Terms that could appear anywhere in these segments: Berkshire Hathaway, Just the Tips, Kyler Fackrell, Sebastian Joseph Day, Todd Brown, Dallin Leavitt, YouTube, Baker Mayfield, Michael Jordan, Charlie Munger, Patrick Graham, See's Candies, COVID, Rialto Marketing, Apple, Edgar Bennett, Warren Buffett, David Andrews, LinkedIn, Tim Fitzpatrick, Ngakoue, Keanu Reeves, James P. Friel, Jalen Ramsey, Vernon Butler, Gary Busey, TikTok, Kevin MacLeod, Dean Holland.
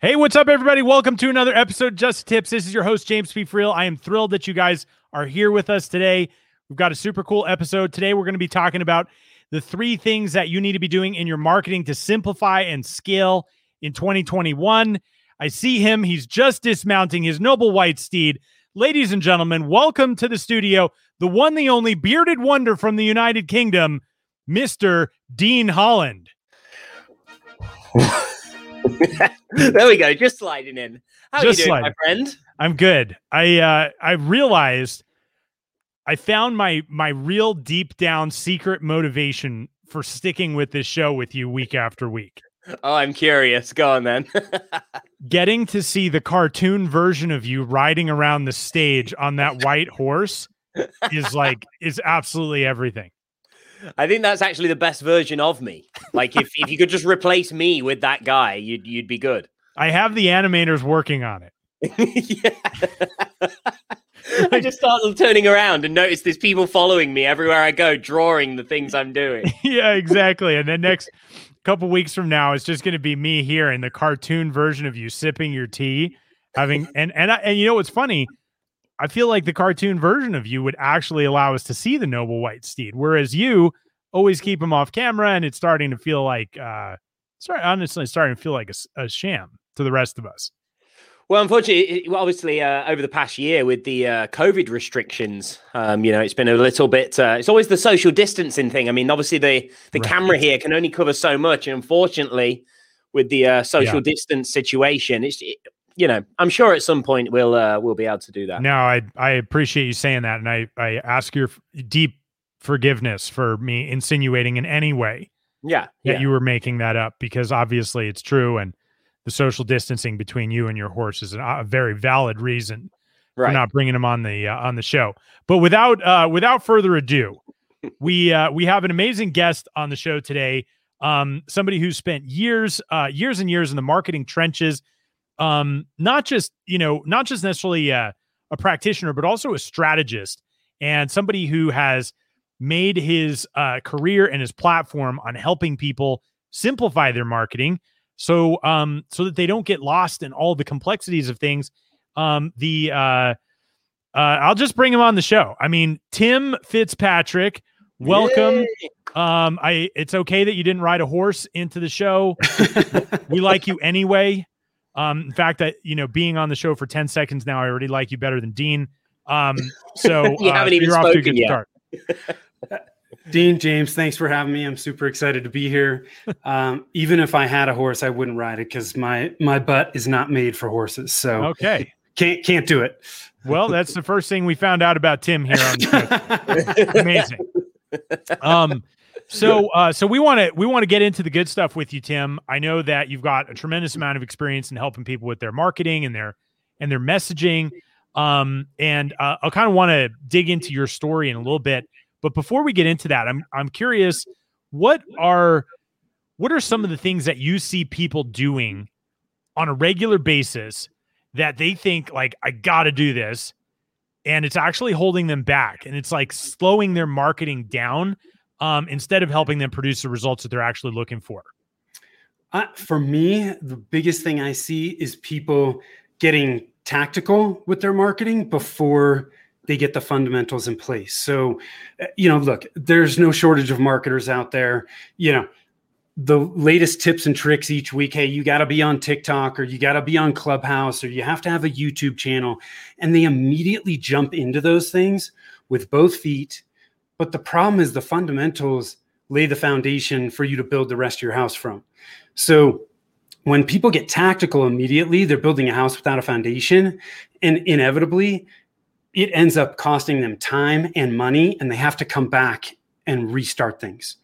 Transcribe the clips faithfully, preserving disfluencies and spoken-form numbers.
Hey, what's up, everybody? Welcome to another episode of Just Tips. This is your host, James P. Friel. I am thrilled that you guys are here with us today. We've got a super cool episode. Today, we're going to be talking about the three things that you need to be doing in your marketing to simplify and scale in twenty twenty-one. I see him. He's just dismounting his noble white steed. Ladies and gentlemen, welcome to the studio, the one, the only bearded wonder from the United Kingdom, Mister Dean Holland. There we go. Just sliding in. How are you doing, my friend? I'm good. I uh, I realized I found my my real deep down secret motivation for sticking with this show with you week after week. Oh, I'm curious. Go on then. Getting to see the cartoon version of you riding around the stage on that white horse is like is absolutely everything. I think that's actually the best version of me. Like if, if you could just replace me with that guy, you'd you'd be good. I have the animators working on it. Yeah. I just started turning around and noticed there's people following me everywhere I go, drawing the things I'm doing. Yeah, exactly. And then next couple weeks from now, it's just going to be me here in the cartoon version of you sipping your tea, having and and I, and you know what's funny? I feel like the cartoon version of you would actually allow us to see the noble white steed, whereas you always keep him off camera, and it's starting to feel like, uh, sorry, honestly, starting to feel like a, a sham to the rest of us. Well, unfortunately, obviously, uh, over the past year with the uh, COVID restrictions, um, you know, it's been a little bit. Uh, it's always the social distancing thing. I mean, obviously, the the right. camera here can only cover so much, and unfortunately, with the uh, social yeah. distance situation, it's. It, You know, I'm sure at some point we'll uh, we'll be able to do that. No, I I appreciate you saying that, and I, I ask your f- deep forgiveness for me insinuating in any way, yeah, that yeah. you were making that up, because obviously it's true, and the social distancing between you and your horse is an, a very valid reason right. for not bringing him on the uh, on the show. But without uh, without further ado, we uh, we have an amazing guest on the show today, um, somebody who spent years uh, years and years in the marketing trenches. Um, not just, you know, not just necessarily uh, a practitioner, but also a strategist and somebody who has made his uh, career and his platform on helping people simplify their marketing. So, um, so that they don't get lost in all the complexities of things. Um, the, uh, uh, I'll just bring him on the show. I mean, Tim Fitzpatrick, welcome. Yay. Um, I, it's okay that you didn't ride a horse into the show. We like you anyway. Um, in fact, that, you know, being on the show for ten seconds now, I already like you better than Dean. Um, so you uh, haven't even you're off to a good yet. Start. Dean, James, thanks for having me. I'm super excited to be here. Um, even if I had a horse, I wouldn't ride it because my my butt is not made for horses. So okay, can't can't do it. Well, that's the first thing we found out about Tim here on the show. Amazing. Um. So, uh, so we want to we want to get into the good stuff with you, Tim. I know that you've got a tremendous amount of experience in helping people with their marketing and their and their messaging. Um, and uh, I kind of want to dig into your story in a little bit. But before we get into that, I'm I'm curious what are what are some of the things that you see people doing on a regular basis that they think like I got to do this, and it's actually holding them back, and it's like slowing their marketing down. Um, instead of helping them produce the results that they're actually looking for? Uh, for me, the biggest thing I see is people getting tactical with their marketing before they get the fundamentals in place. So, you know, look, there's no shortage of marketers out there. You know, the latest tips and tricks each week, hey, you got to be on TikTok or you got to be on Clubhouse or you have to have a YouTube channel. And they immediately jump into those things with both feet. But the problem is the fundamentals lay the foundation for you to build the rest of your house from. So when people get tactical immediately, they're building a house without a foundation. And inevitably, it ends up costing them time and money, and they have to come back and restart things.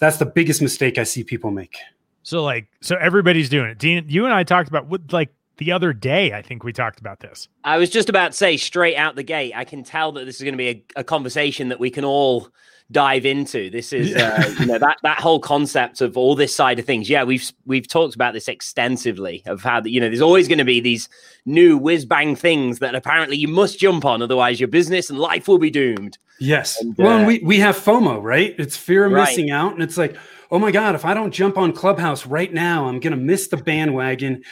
That's the biggest mistake I see people make. So like, so everybody's doing it. Dean, you and I talked about what, like the other day, I think we talked about this. I was just about to say straight out the gate, I can tell that this is going to be a, a conversation that we can all dive into. This is, uh, you know, that, that whole concept of all this side of things. Yeah. We've, we've talked about this extensively of how, you know, there's always going to be these new whiz bang things that apparently you must jump on. Otherwise your business and life will be doomed. Yes. And, well, uh, and we, we have FOMO, right? It's fear of right. missing out. And it's like, oh my God, if I don't jump on Clubhouse right now, I'm going to miss the bandwagon.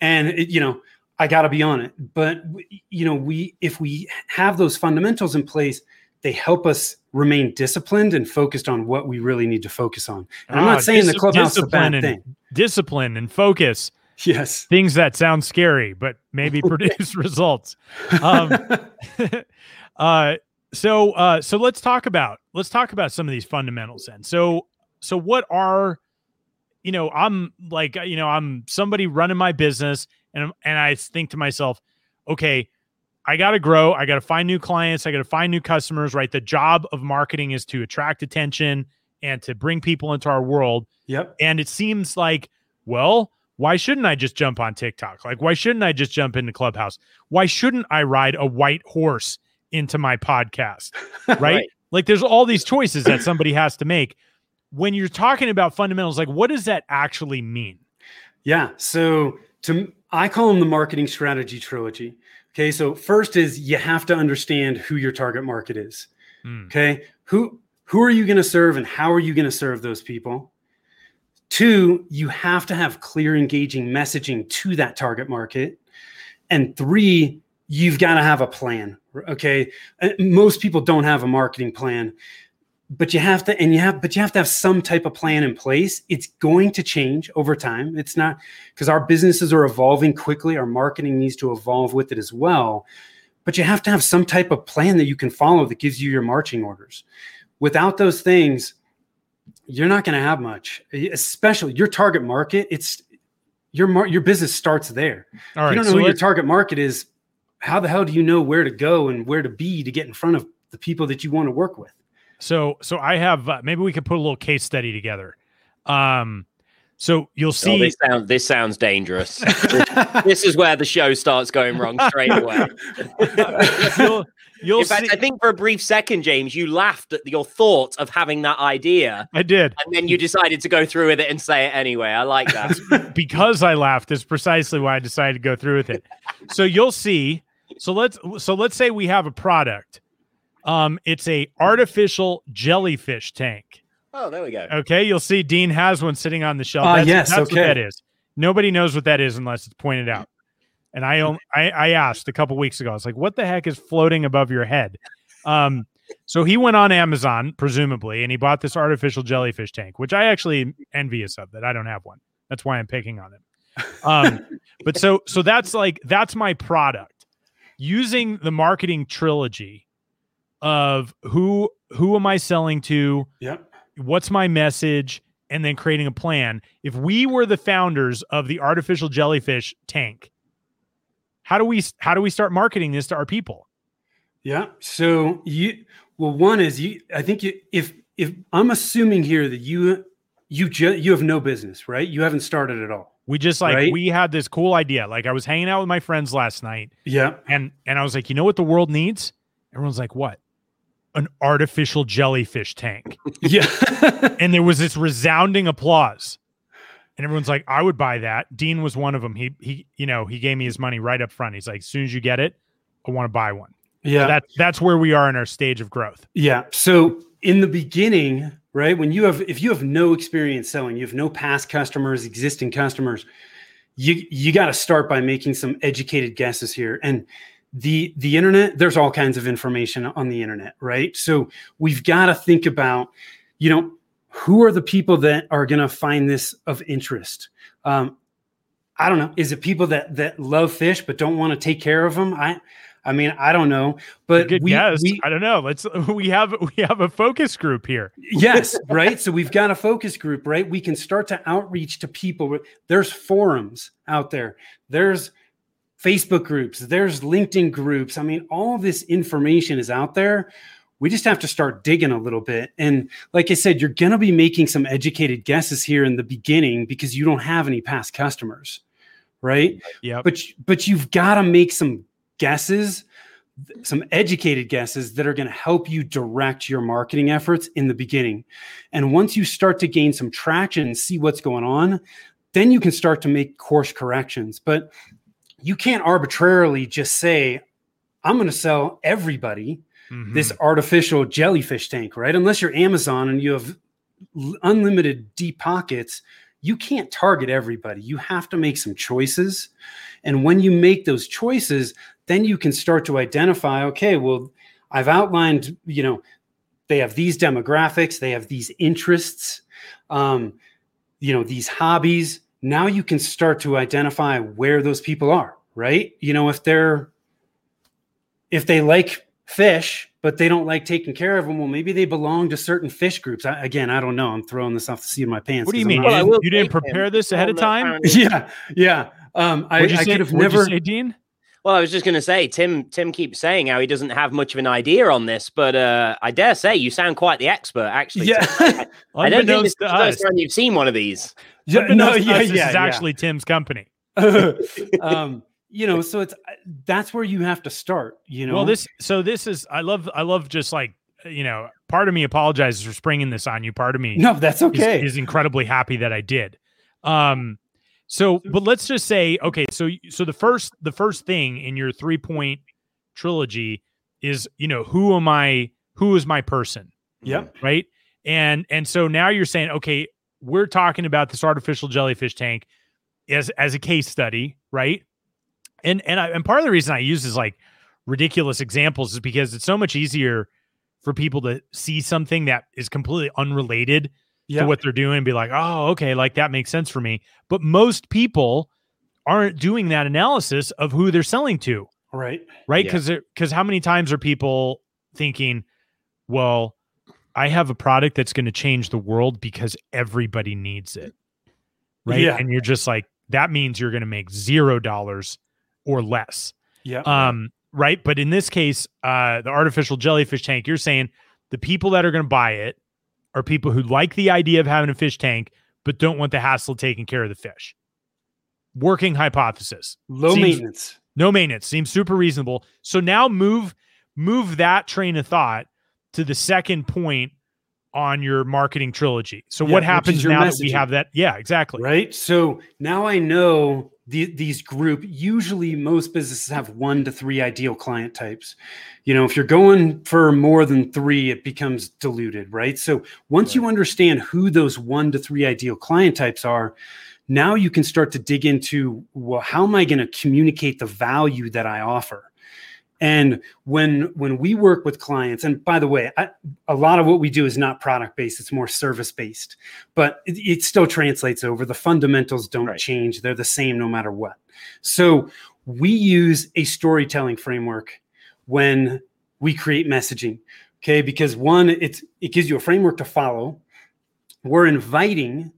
And it, you know, I got to be on it. But you know, we, if we have those fundamentals in place, they help us remain disciplined and focused on what we really need to focus on. And ah, I'm not saying dis- the Clubhouse is a bad and, thing. Discipline and focus. Yes. Things that sound scary, but maybe produce results. Um, uh, so, uh, so let's talk about, let's talk about some of these fundamentals then. So, so what are, you know, I'm like, you know, I'm somebody running my business and I'm, and I think to myself, okay, I got to grow. I got to find new clients. I got to find new customers, right? The job of marketing is to attract attention and to bring people into our world. Yep. And it seems like, well, why shouldn't I just jump on TikTok? Like, why shouldn't I just jump into Clubhouse? Why shouldn't I ride a white horse into my podcast? Right? Right. Like there's all these choices that somebody has to make. When you're talking about fundamentals, like what does that actually mean? Yeah. So to, I call them the marketing strategy trilogy. Okay, so first is you have to understand who your target market is. Mm. Okay, who who are you going to serve and how are you going to serve those people? Two, you have to have clear, engaging messaging to that target market. And three, you've got to have a plan. Okay, most people don't have a marketing plan, but you have to, and you have, but you have to have some type of plan in place. It's going to change over time. It's not because our businesses are evolving quickly. Our marketing needs to evolve with it as well, but you have to have some type of plan that you can follow that gives you your marching orders. Without those things, you're not going to have much, especially your target market. It's your, mar- your business starts there. All right, if you don't know so who your target market is, how the hell do you know where to go and where to be to get in front of the people that you want to work with? So, so I have, uh, maybe we could put a little case study together. Um, so you'll see. Oh, this, sound, this sounds dangerous. this, this is where the show starts going wrong straight away. you'll, you'll In fact, see. I think for a brief second, James, you laughed at your thought of having that idea. I did. And then you decided to go through with it and say it anyway. I like that. Because I laughed is precisely why I decided to go through with it. So you'll see. So let's, so let's say we have a product. Um, it's a artificial jellyfish tank. Oh, there we go. Okay, you'll see Dean has one sitting on the shelf. Ah, uh, yes, that's okay. What that is. Nobody knows what that is unless it's pointed out. And I only, I, I asked a couple weeks ago. I was like, "What the heck is floating above your head?" Um, so he went on Amazon, presumably, and he bought this artificial jellyfish tank, which I actually am envious of that I don't have one. That's why I'm picking on him. Um, but so so that's like that's my product using the marketing trilogy. Of who who am I selling to? Yep. What's my message? And then creating a plan. If we were the founders of the artificial jellyfish tank, how do we how do we start marketing this to our people? Yeah. So you well, one is you. I think you, if if I'm assuming here that you you ju- you have no business, right? You haven't started at all. We just like right? we had this cool idea. Like I was hanging out with my friends last night. Yeah. And and I was like, you know what the world needs? Everyone's like, what? An artificial jellyfish tank. Yeah. And there was this resounding applause. And everyone's like, I would buy that. Dean was one of them. He, he, you know, he gave me his money right up front. He's like, as soon as you get it, I want to buy one. Yeah. So that, that's where we are in our stage of growth. Yeah. So in the beginning, right, when you have, if you have no experience selling, you have no past customers, existing customers, you, you got to start by making some educated guesses here. And The the internet, there's all kinds of information on the internet, right? So we've got to think about, you know, who are the people that are going to find this of interest? Um, I don't know. Is it people that that love fish but don't want to take care of them? I I mean, I don't know. But good we, guess. We, I don't know. Let's we have we have a focus group here. Yes, right. So we've got a focus group, right? We can start to outreach to people. There's forums out there. There's Facebook groups, there's LinkedIn groups. I mean, all this information is out there. We just have to start digging a little bit. And like I said, you're going to be making some educated guesses here in the beginning because you don't have any past customers, right? Yeah. But, but you've got to make some guesses, some educated guesses that are going to help you direct your marketing efforts in the beginning. And once you start to gain some traction and see what's going on, then you can start to make course corrections. But you can't arbitrarily just say, I'm going to sell everybody mm-hmm. this artificial jellyfish tank, right? Unless you're Amazon and you have unlimited deep pockets, you can't target everybody. You have to make some choices. And when you make those choices, then you can start to identify, okay, well, I've outlined, you know, they have these demographics, they have these interests, um, you know, these hobbies. Now you can start to identify where those people are, right? You know, if they're, if they like fish, but they don't like taking care of them, well, maybe they belong to certain fish groups. I, again, I don't know. I'm throwing this off the seat of my pants. What do you mean? Not, well, you didn't prepare him. this ahead of time? Yeah. Yeah. Um, I, I could have never. Say, Dean? Well, I was just going to say, Tim, Tim keeps saying how he doesn't have much of an idea on this, but uh, I dare say you sound quite the expert, actually. Yeah. I, I don't think this is the first time you've seen one of these. Yeah, no, yeah, us, yeah, this yeah. is actually Tim's company. um, you know, so it's, that's where you have to start, you know? Well, this, so this is, I love, I love just like, you know, part of me apologizes for springing this on you. Part of me. No, that's okay. Is, is incredibly happy that I did. Um, So, but let's just say, okay, so, so the first, the first thing in your three point trilogy is, you know, who am I, who is my person? Yeah. Right. And, and so now you're saying, okay, we're talking about this artificial jellyfish tank as, as a case study. Right. And, and I, and part of the reason I use is like ridiculous examples is because it's so much easier for people to see something that is completely unrelated to what they're doing and be like, oh, okay, like that makes sense for me. But most people aren't doing that analysis of who they're selling to. Right. Right. Yeah. Cause, cause how many times are people thinking, well, I have a product that's going to change the world because everybody needs it. Right. Yeah. And you're just like, that means you're going to make zero dollars or less. Yeah. Um, right. But in this case, uh, the artificial jellyfish tank, you're saying the people that are going to buy it are people who like the idea of having a fish tank, but don't want the hassle taking care of the fish. Working hypothesis. Low seems, maintenance. No maintenance. Seems super reasonable. So now move, move that train of thought to the second point on your marketing trilogy. So yeah, what happens now messaging. that we have that? Yeah, exactly. Right. So now I know the, these group, usually most businesses have one to three ideal client types. You know, if you're going for more than three, it becomes diluted, right? So once right. you understand who those one to three ideal client types are, now you can start to dig into, well, how am I going to communicate the value that I offer? And when when we work with clients, and by the way, I, a lot of what we do is not product-based, it's more service-based, but it, it still translates over. The fundamentals don't right. change. They're the same no matter what. So we use a storytelling framework when we create messaging, okay? Because one, it's, it gives you a framework to follow. We're inviting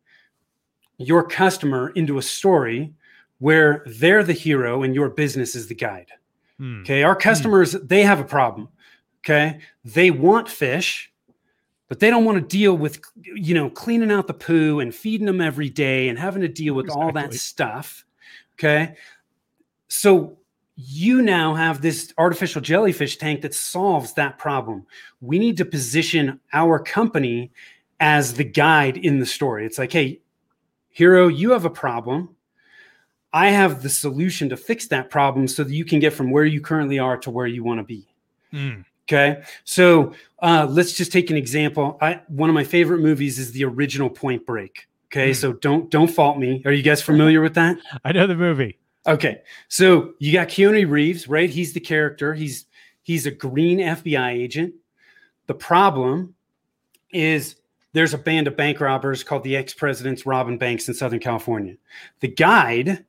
your customer into a story where they're the hero and your business is the guide. Okay. Our customers, mm. they have a problem. Okay. They want fish, but they don't want to deal with, you know, cleaning out the poo and feeding them every day and having to deal with exactly. all that stuff. Okay. So you now have this artificial jellyfish tank that solves that problem. We need to position our company as the guide in the story. It's like, hey, hero, you have a problem. I have the solution to fix that problem so that you can get from where you currently are to where you want to be. Mm. Okay. So uh, let's just take an example. I, one of my favorite movies is the original Point Break. Okay. Mm. So don't, don't fault me. Are you guys familiar with that? I know the movie. Okay. So you got Keanu Reeves, right? He's the character. He's, he's a green F B I agent. The problem is there's a band of bank robbers called the ex-presidents robbing banks in Southern California. The guide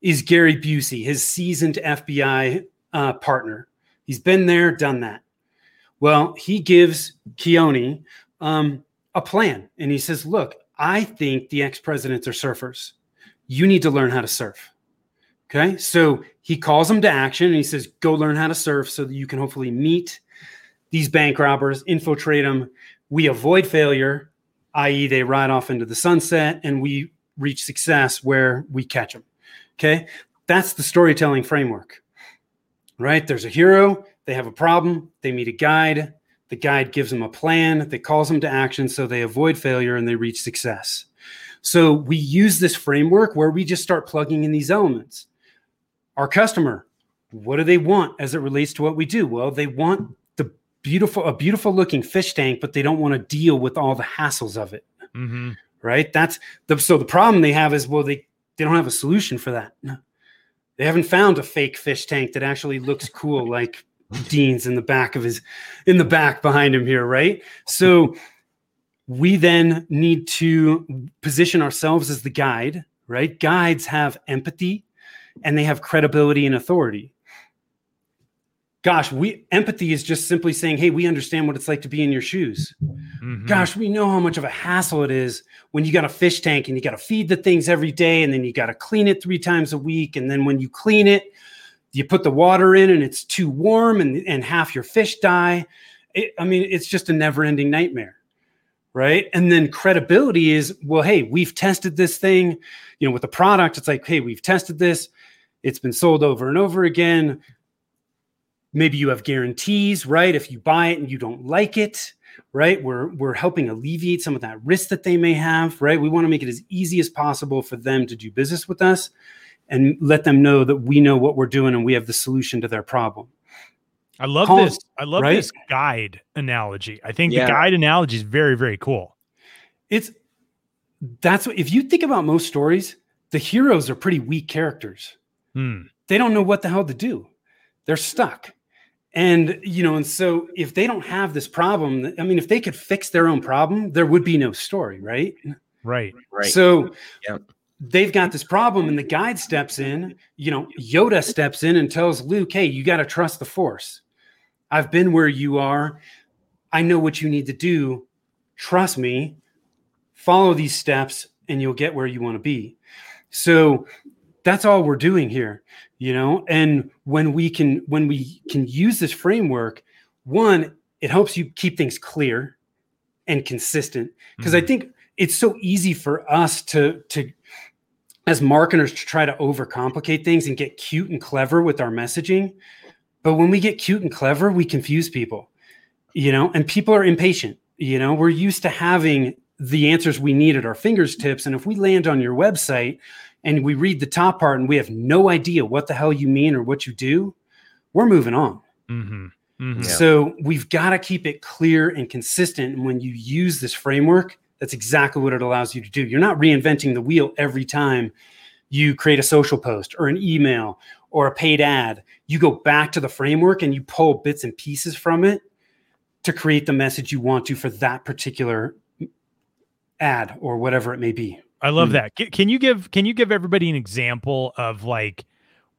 is Gary Busey, his seasoned F B I uh, partner. He's been there, done that. Well, he gives Keone um, a plan. And he says, look, I think the ex-presidents are surfers. You need to learn how to surf. Okay. So he calls him to action and he says, go learn how to surf so that you can hopefully meet these bank robbers, infiltrate them. We avoid failure, that is they ride off into the sunset, and we reach success where we catch them. Okay. That's the storytelling framework, right? There's a hero. They have a problem. They meet a guide. The guide gives them a plan that calls them to action. So they avoid failure and they reach success. So we use this framework where we just start plugging in these elements. Our customer, what do they want as it relates to what we do? Well, they want the beautiful, a beautiful looking fish tank, but they don't want to deal with all the hassles of it. Mm-hmm. Right. That's the, so the problem they have is, well, they, they don't have a solution for that. No. They haven't found a fake fish tank that actually looks cool. Like Dean's in the back of his, in the back behind him here. Right. So we then need to position ourselves as the guide, right? Guides have empathy and they have credibility and authority. Gosh, we empathy is just simply saying, hey, we understand what it's like to be in your shoes. Mm-hmm. Gosh, we know how much of a hassle it is when you got a fish tank and you got to feed the things every day. And then you got to clean it three times a week. And then when you clean it, you put the water in and it's too warm and, and half your fish die. It, I mean, it's just a never ending nightmare. Right. And then credibility is, well, hey, we've tested this thing, you know, with the product. It's like, hey, we've tested this. It's been sold over and over again. Maybe you have guarantees, right? If you buy it and you don't like it, right? We're we're helping alleviate some of that risk that they may have, right? We want to make it as easy as possible for them to do business with us and let them know that we know what we're doing and we have the solution to their problem. I love Calm, this. I love right? this guide analogy. I think yeah. the guide analogy is very, very cool. It's that's what, if you think about most stories, the heroes are pretty weak characters. Hmm. They don't know what the hell to do. They're stuck. And, you know, and so if they don't have this problem, I mean, if they could fix their own problem, there would be no story, right? Right. Right. So yep. they've got this problem and the guide steps in, you know, Yoda steps in and tells Luke, hey, you got to trust the Force. I've been where you are. I know what you need to do. Trust me, follow these steps and you'll get where you want to be. So that's all we're doing here, you know, and when we can, when we can use this framework, one, it helps you keep things clear and consistent. Because mm-hmm. I think it's so easy for us to, to, as marketers, to try to overcomplicate things and get cute and clever with our messaging. But when we get cute and clever, we confuse people, you know, and people are impatient. You know, we're used to having the answers we need at our fingertips. And if we land on your website and we read the top part and we have no idea what the hell you mean or what you do, we're moving on. Mm-hmm. Mm-hmm. So we've got to keep it clear and consistent. And when you use this framework, that's exactly what it allows you to do. You're not reinventing the wheel every time you create a social post or an email or a paid ad. You go back to the framework and you pull bits and pieces from it to create the message you want to for that particular ad or whatever it may be. I love that. Can you give, can you give everybody an example of like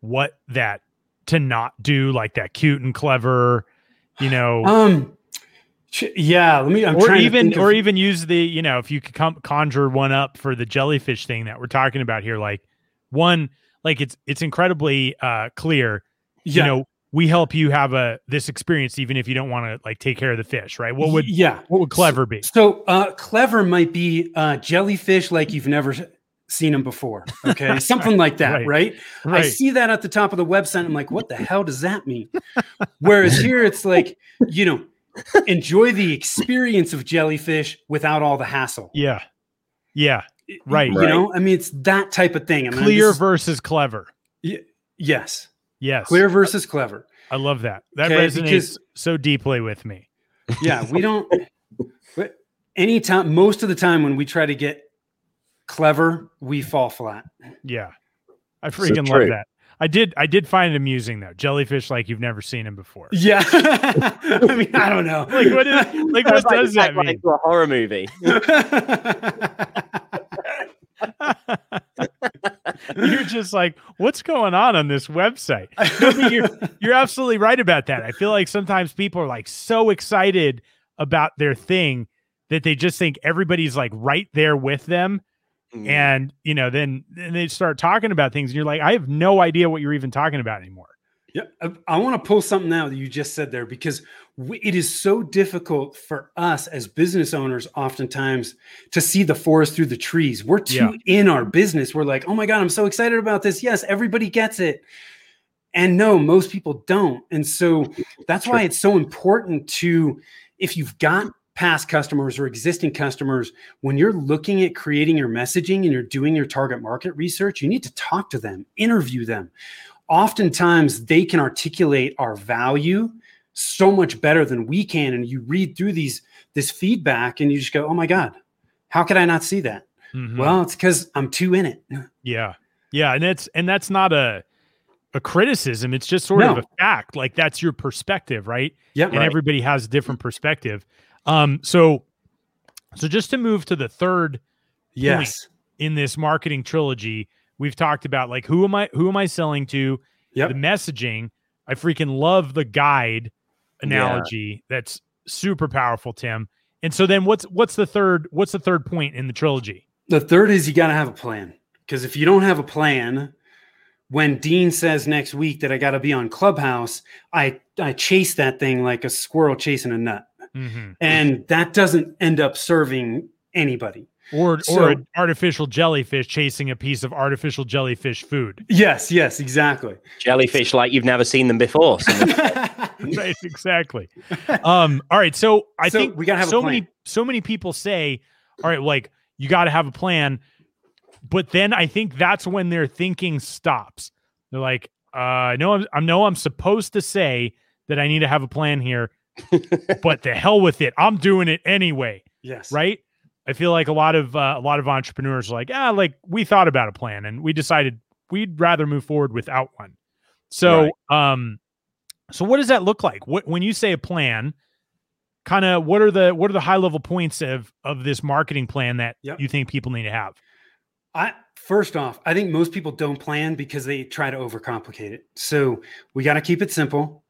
what that to not do, like that cute and clever, you know, um, yeah, let me, I'm or trying even, to or of, even use the, you know, if you could come conjure one up for the jellyfish thing that we're talking about here, like one, like it's, it's incredibly uh, clear, yeah. you know, we help you have a, this experience, even if you don't want to like take care of the fish, right? What would, yeah. what would clever be? So, uh, clever might be uh jellyfish. Like you've never seen them before. Okay. Something like that. Right. Right? right. I see that at the top of the website. I'm like, what the hell does that mean? Whereas here it's like, you know, enjoy the experience of jellyfish without all the hassle. Yeah. Yeah. Right. You right. know, I mean, it's that type of thing. I mean, Clear just, versus clever. Y- yes. Yes. Clear versus clever. I love that. That okay, resonates because, so deeply with me. Yeah. We don't, any time, most of the time when we try to get clever, we fall flat. Yeah. I freaking so love that. I did, I did find it amusing though. Jellyfish, like you've never seen him before. Yeah. I mean, I don't know. Like what, is, like, what like, does that like, mean? Like to a horror movie. You're just like, what's going on on this website? No, you're, you're absolutely right about that. I feel like sometimes people are like so excited about their thing that they just think everybody's like right there with them. Mm-hmm. And, you know, then, then they start talking about things and you're like, I have no idea what you're even talking about anymore. Yeah. I, I want to pull something out that you just said there, because it is so difficult for us as business owners oftentimes to see the forest through the trees. We're too yeah. in our business. We're like, oh my God, I'm so excited about this. Yes, everybody gets it. And no, most people don't. And so that's why it's so important to, if you've got past customers or existing customers, when you're looking at creating your messaging and you're doing your target market research, you need to talk to them, interview them. Oftentimes they can articulate our value so much better than we can. And you read through these, this feedback and you just go, oh my God, how could I not see that? Mm-hmm. Well, it's because I'm too in it. Yeah. Yeah. And that's, and that's not a, a criticism. It's just sort no. of a fact. Like that's your perspective, right? Yeah. And right. everybody has a different perspective. Um, so, so just to move to the third yes. point in this marketing trilogy, we've talked about like, who am I, who am I selling to? Yep. The messaging. I freaking love the guide analogy. Yeah. That's super powerful, Tim. And so then what's, what's the third, what's the third point in the trilogy? The third is you got to have a plan. Cause if you don't have a plan, when Dean says next week that I got to be on Clubhouse, I, I chase that thing like a squirrel chasing a nut. Mm-hmm. And that doesn't end up serving anybody. Or so, or an artificial jellyfish chasing a piece of artificial jellyfish food. Yes, yes, exactly. Jellyfish like you've never seen them before. So. Right, exactly. Um, all right, so I so think we gotta have so a plan. many so many people say, all right, like you got to have a plan, but then I think that's when their thinking stops. They're like, uh, I know I'm, I know I'm supposed to say that I need to have a plan here, but the hell with it, I'm doing it anyway. Yes, right. I feel like a lot of uh, a lot of entrepreneurs are like, ah, like we thought about a plan and we decided we'd rather move forward without one. So, right. um, so what does that look like? What, when you say a plan, kind of what are the what are the high level points of of this marketing plan that yep. you think people need to have? I first off, I think most people don't plan because they try to overcomplicate it. So we got to keep it simple.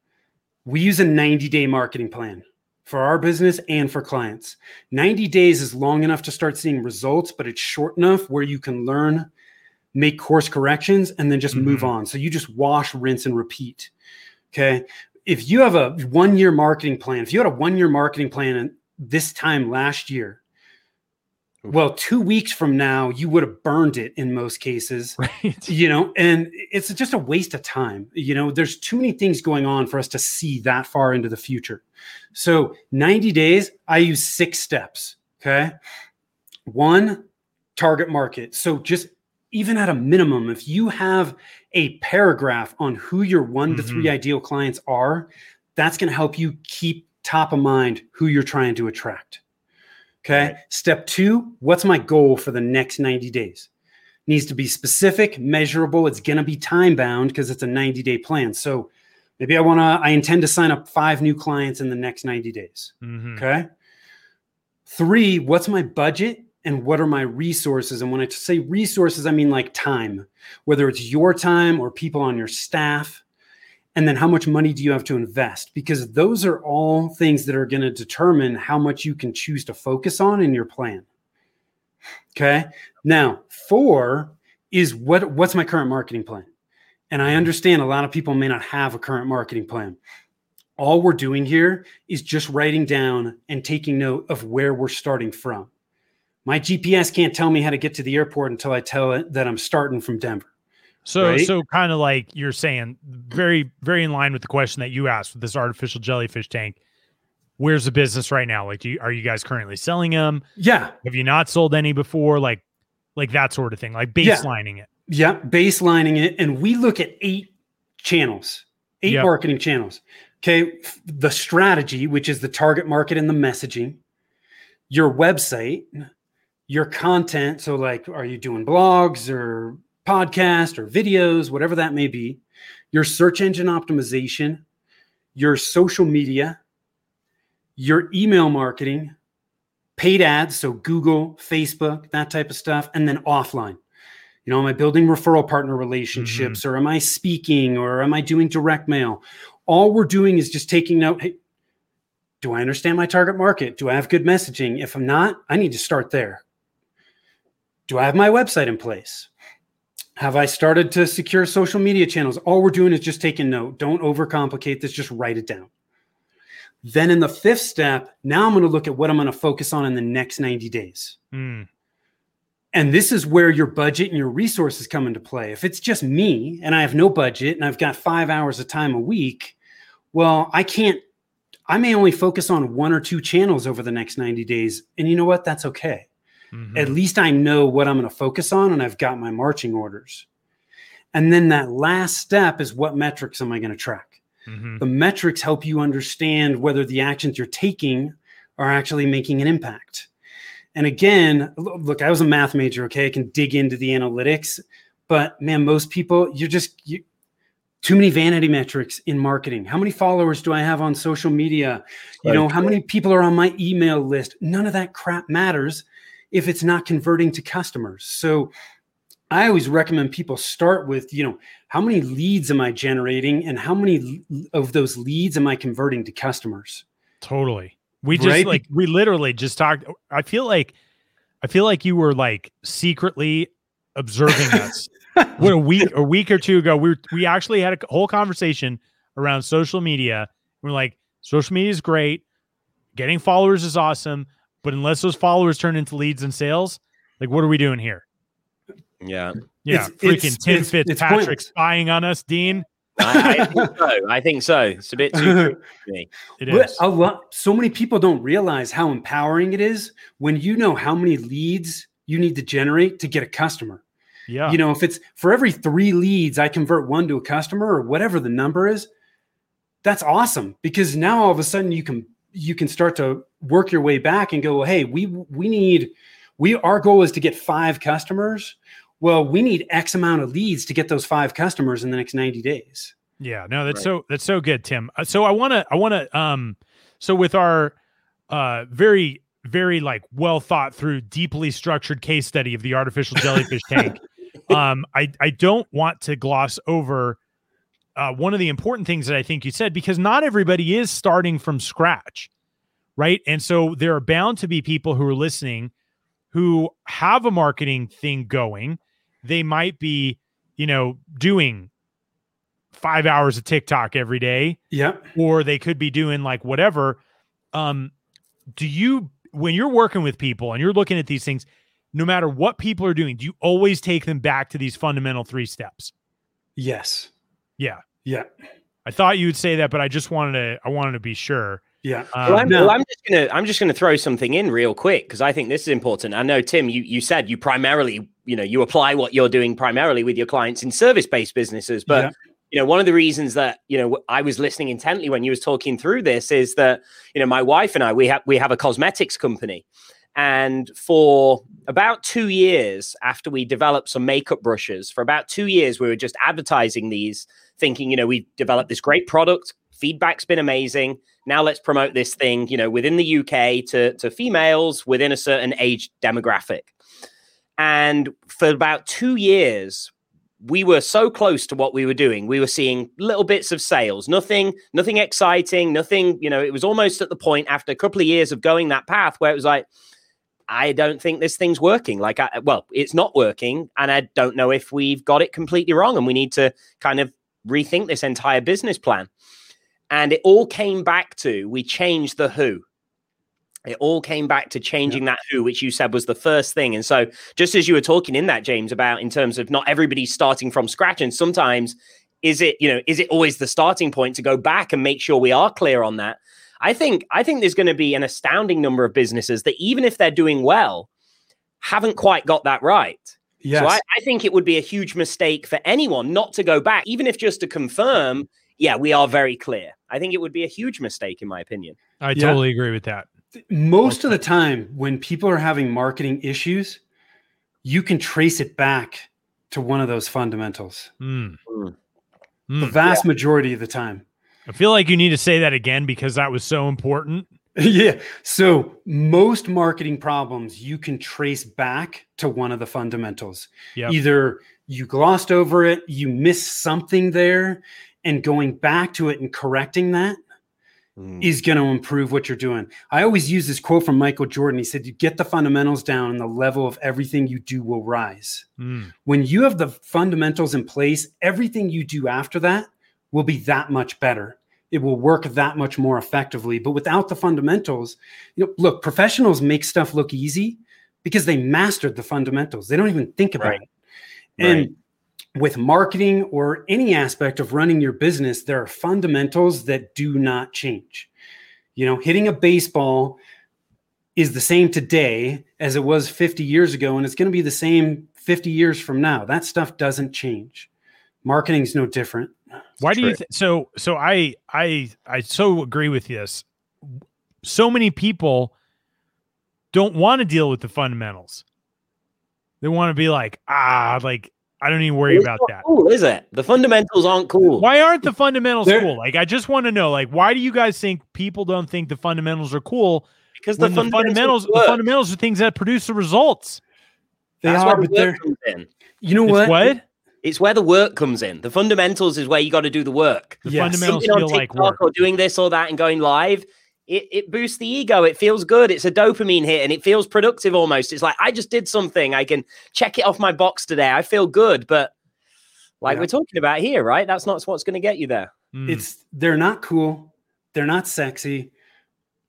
We use a ninety day marketing plan for our business and for clients. ninety days is long enough to start seeing results, but it's short enough where you can learn, make course corrections, and then just mm-hmm. move on. So you just wash, rinse, and repeat. Okay. If you have a one-year marketing plan, if you had a one-year marketing plan this time last year, well, two weeks from now, you would have burned it in most cases, right. you know, and it's just a waste of time. You know, there's too many things going on for us to see that far into the future. So ninety days, I use six steps. Okay. One, target market. So just even at a minimum, if you have a paragraph on who your one mm-hmm. to three ideal clients are, that's going to help you keep top of mind who you're trying to attract. Okay. Right. Step two, what's my goal for the next ninety days? Needs to be specific, measurable. It's going to be time bound because it's a ninety day plan. So maybe I want to, I intend to sign up five new clients in the next ninety days. Mm-hmm. Okay. Three, what's my budget and what are my resources? And when I say resources, I mean like time, whether it's your time or people on your staff. And then how much money do you have to invest? Because those are all things that are going to determine how much you can choose to focus on in your plan. Okay. Now, four is what, what's my current marketing plan? And I understand a lot of people may not have a current marketing plan. All we're doing here is just writing down and taking note of where we're starting from. My G P S can't tell me how to get to the airport until I tell it that I'm starting from Denver. So, right? so kind of like you're saying, very, very in line with the question that you asked with this artificial jellyfish tank. Where's the business right now? Like, do you, are you guys currently selling them? Yeah. Have you not sold any before? Like, like that sort of thing, like baselining yeah. it. Yeah. Baselining it. And we look at eight channels, eight yep. marketing channels. Okay. The strategy, which is the target market and the messaging, your website, your content. So like, are you doing blogs or podcast or videos, whatever that may be, your search engine optimization, your social media, your email marketing, paid ads, so Google, Facebook, that type of stuff, and then offline. You know, am I building referral partner relationships mm-hmm. or am I speaking or am I doing direct mail? All we're doing is just taking note, hey, do I understand my target market? Do I have good messaging? If I'm not, I need to start there. Do I have my website in place? Have I started to secure social media channels? All we're doing is just taking note. Don't overcomplicate this. Just write it down. Then in the fifth step, now I'm going to look at what I'm going to focus on in the next ninety days. Mm. And this is where your budget and your resources come into play. If it's just me and I have no budget and I've got five hours of time a week, well, I can't, I may only focus on one or two channels over the next ninety days. And you know what? That's okay. Mm-hmm. At least I know what I'm going to focus on and I've got my marching orders. And then that last step is, what metrics am I going to track? Mm-hmm. The metrics help you understand whether the actions you're taking are actually making an impact. And again, look, I was a math major, okay? I can dig into the analytics, but man, most people, you're just, you, too many vanity metrics in marketing. How many followers do I have on social media? You right. know, how many people are on my email list? None of that crap matters if it's not converting to customers. So I always recommend people start with, you know, how many leads am I generating and how many of those leads am I converting to customers? Totally. We just right? like, we literally just talked. I feel like, I feel like you were like secretly observing us. What a week, a week or two ago, we were, we actually had a whole conversation around social media. We're like, social media is great. Getting followers is awesome. But unless those followers turn into leads and sales, like, what are we doing here? Yeah. Yeah. It's, Freaking it's, Tim it's, Fitzpatrick spying on us, Dean. I, I think so. I think so. It's a bit too crazy for me. It is. A lot, so many people don't realize how empowering it is when you know how many leads you need to generate to get a customer. Yeah. You know, if it's for every three leads, I convert one to a customer or whatever the number is, that's awesome. Because now all of a sudden you can, you can start to work your way back and go, well, hey, we, we need, we, our goal is to get five customers. Well, we need X amount of leads to get those five customers in the next ninety days. Yeah, no, that's right. so, that's so good, Tim. So I want to, I want to, um, so with our, uh, very, very like well thought through, deeply structured case study of the artificial jellyfish tank. Um, I, I don't want to gloss over, uh, one of the important things that I think you said, because not everybody is starting from scratch. Right. And so there are bound to be people who are listening who have a marketing thing going. They might be, you know, doing five hours of TikTok every day. Yeah. Or they could be doing like whatever. Um, do you, when you're working with people and you're looking at these things, no matter what people are doing, do you always take them back to these fundamental three steps? Yes. Yeah. Yeah. I thought you would say that, but I just wanted to, I wanted to be sure. Yeah. Um, well, I'm, well, I'm just gonna I'm just gonna throw something in real quick because I think this is important. I know, Tim, you you said you primarily, you know, you apply what you're doing primarily with your clients in service-based businesses. But yeah. you know, one of the reasons that, you know, I was listening intently when you was talking through this is that, you know, my wife and I, we have we have a cosmetics company. And for about two years after we developed some makeup brushes, for about two years, we were just advertising these, thinking, you know, we've developed this great product. Feedback's been amazing. Now let's promote this thing, you know, within the U K to, to females within a certain age demographic. And for about two years, we were so close to what we were doing. We were seeing little bits of sales, nothing, nothing exciting, nothing, you know, it was almost at the point after a couple of years of going that path where it was like, I don't think this thing's working. Like, I, well, it's not working. And I don't know if we've got it completely wrong. And we need to kind of rethink this entire business plan. And it all came back to, we changed the who. It all came back to changing yeah. that who, which you said was the first thing. And so just as you were talking in that, James, about in terms of not everybody starting from scratch. And sometimes is it, you know, is it always the starting point to go back and make sure we are clear on that? I think, I think there's going to be an astounding number of businesses that even if they're doing well, haven't quite got that right. Yes. So I, I think it would be a huge mistake for anyone not to go back, even if just to confirm, yeah, we are very clear. I think it would be a huge mistake, in my opinion. I yeah. totally agree with that. Most of the time when people are having marketing issues, you can trace it back to one of those fundamentals. Mm. Mm. The vast yeah. majority of the time. I feel like you need to say that again because that was so important. yeah. So most marketing problems you can trace back to one of the fundamentals. Yep. Either you glossed over it, you missed something there, and going back to it and correcting that mm. is going to improve what you're doing. I always use this quote from Michael Jordan. He said, you get the fundamentals down and the level of everything you do will rise. Mm. When you have the fundamentals in place, everything you do after that will be that much better it will work that much more effectively. But without the fundamentals, you know, look, professionals make stuff look easy because they mastered the fundamentals. They don't even think about right. it. And right. with marketing or any aspect of running your business, there are fundamentals that do not change. You know, hitting a baseball is the same today as it was fifty years ago, and it's going to be the same fifty years from now. That stuff doesn't change. Marketing's no different. Why do you th- so so I I I so agree with this. So many people don't want to deal with the fundamentals. They want to be like, ah, like I don't even worry it's about that. Cool, is it? The fundamentals aren't cool. Why aren't the fundamentals They're- cool? Like I just want to know, like, why do you guys think people don't think the fundamentals are cool? Because the fundamentals, the fundamentals, the fundamentals are things that produce the results. They That's are, where but the work comes in. You know what? It's what? It's where the work comes in. The fundamentals is where you got to do the work. The yes. fundamentals Something feel on TikTok like work. Or doing this or that and going live, it, it boosts the ego. It feels good. It's a dopamine hit and it feels productive almost. It's like, I just did something. I can check it off my box today. I feel good. But like yeah. we're talking about here, right? That's not what's going to get you there. Mm. It's They're not cool. They're not sexy.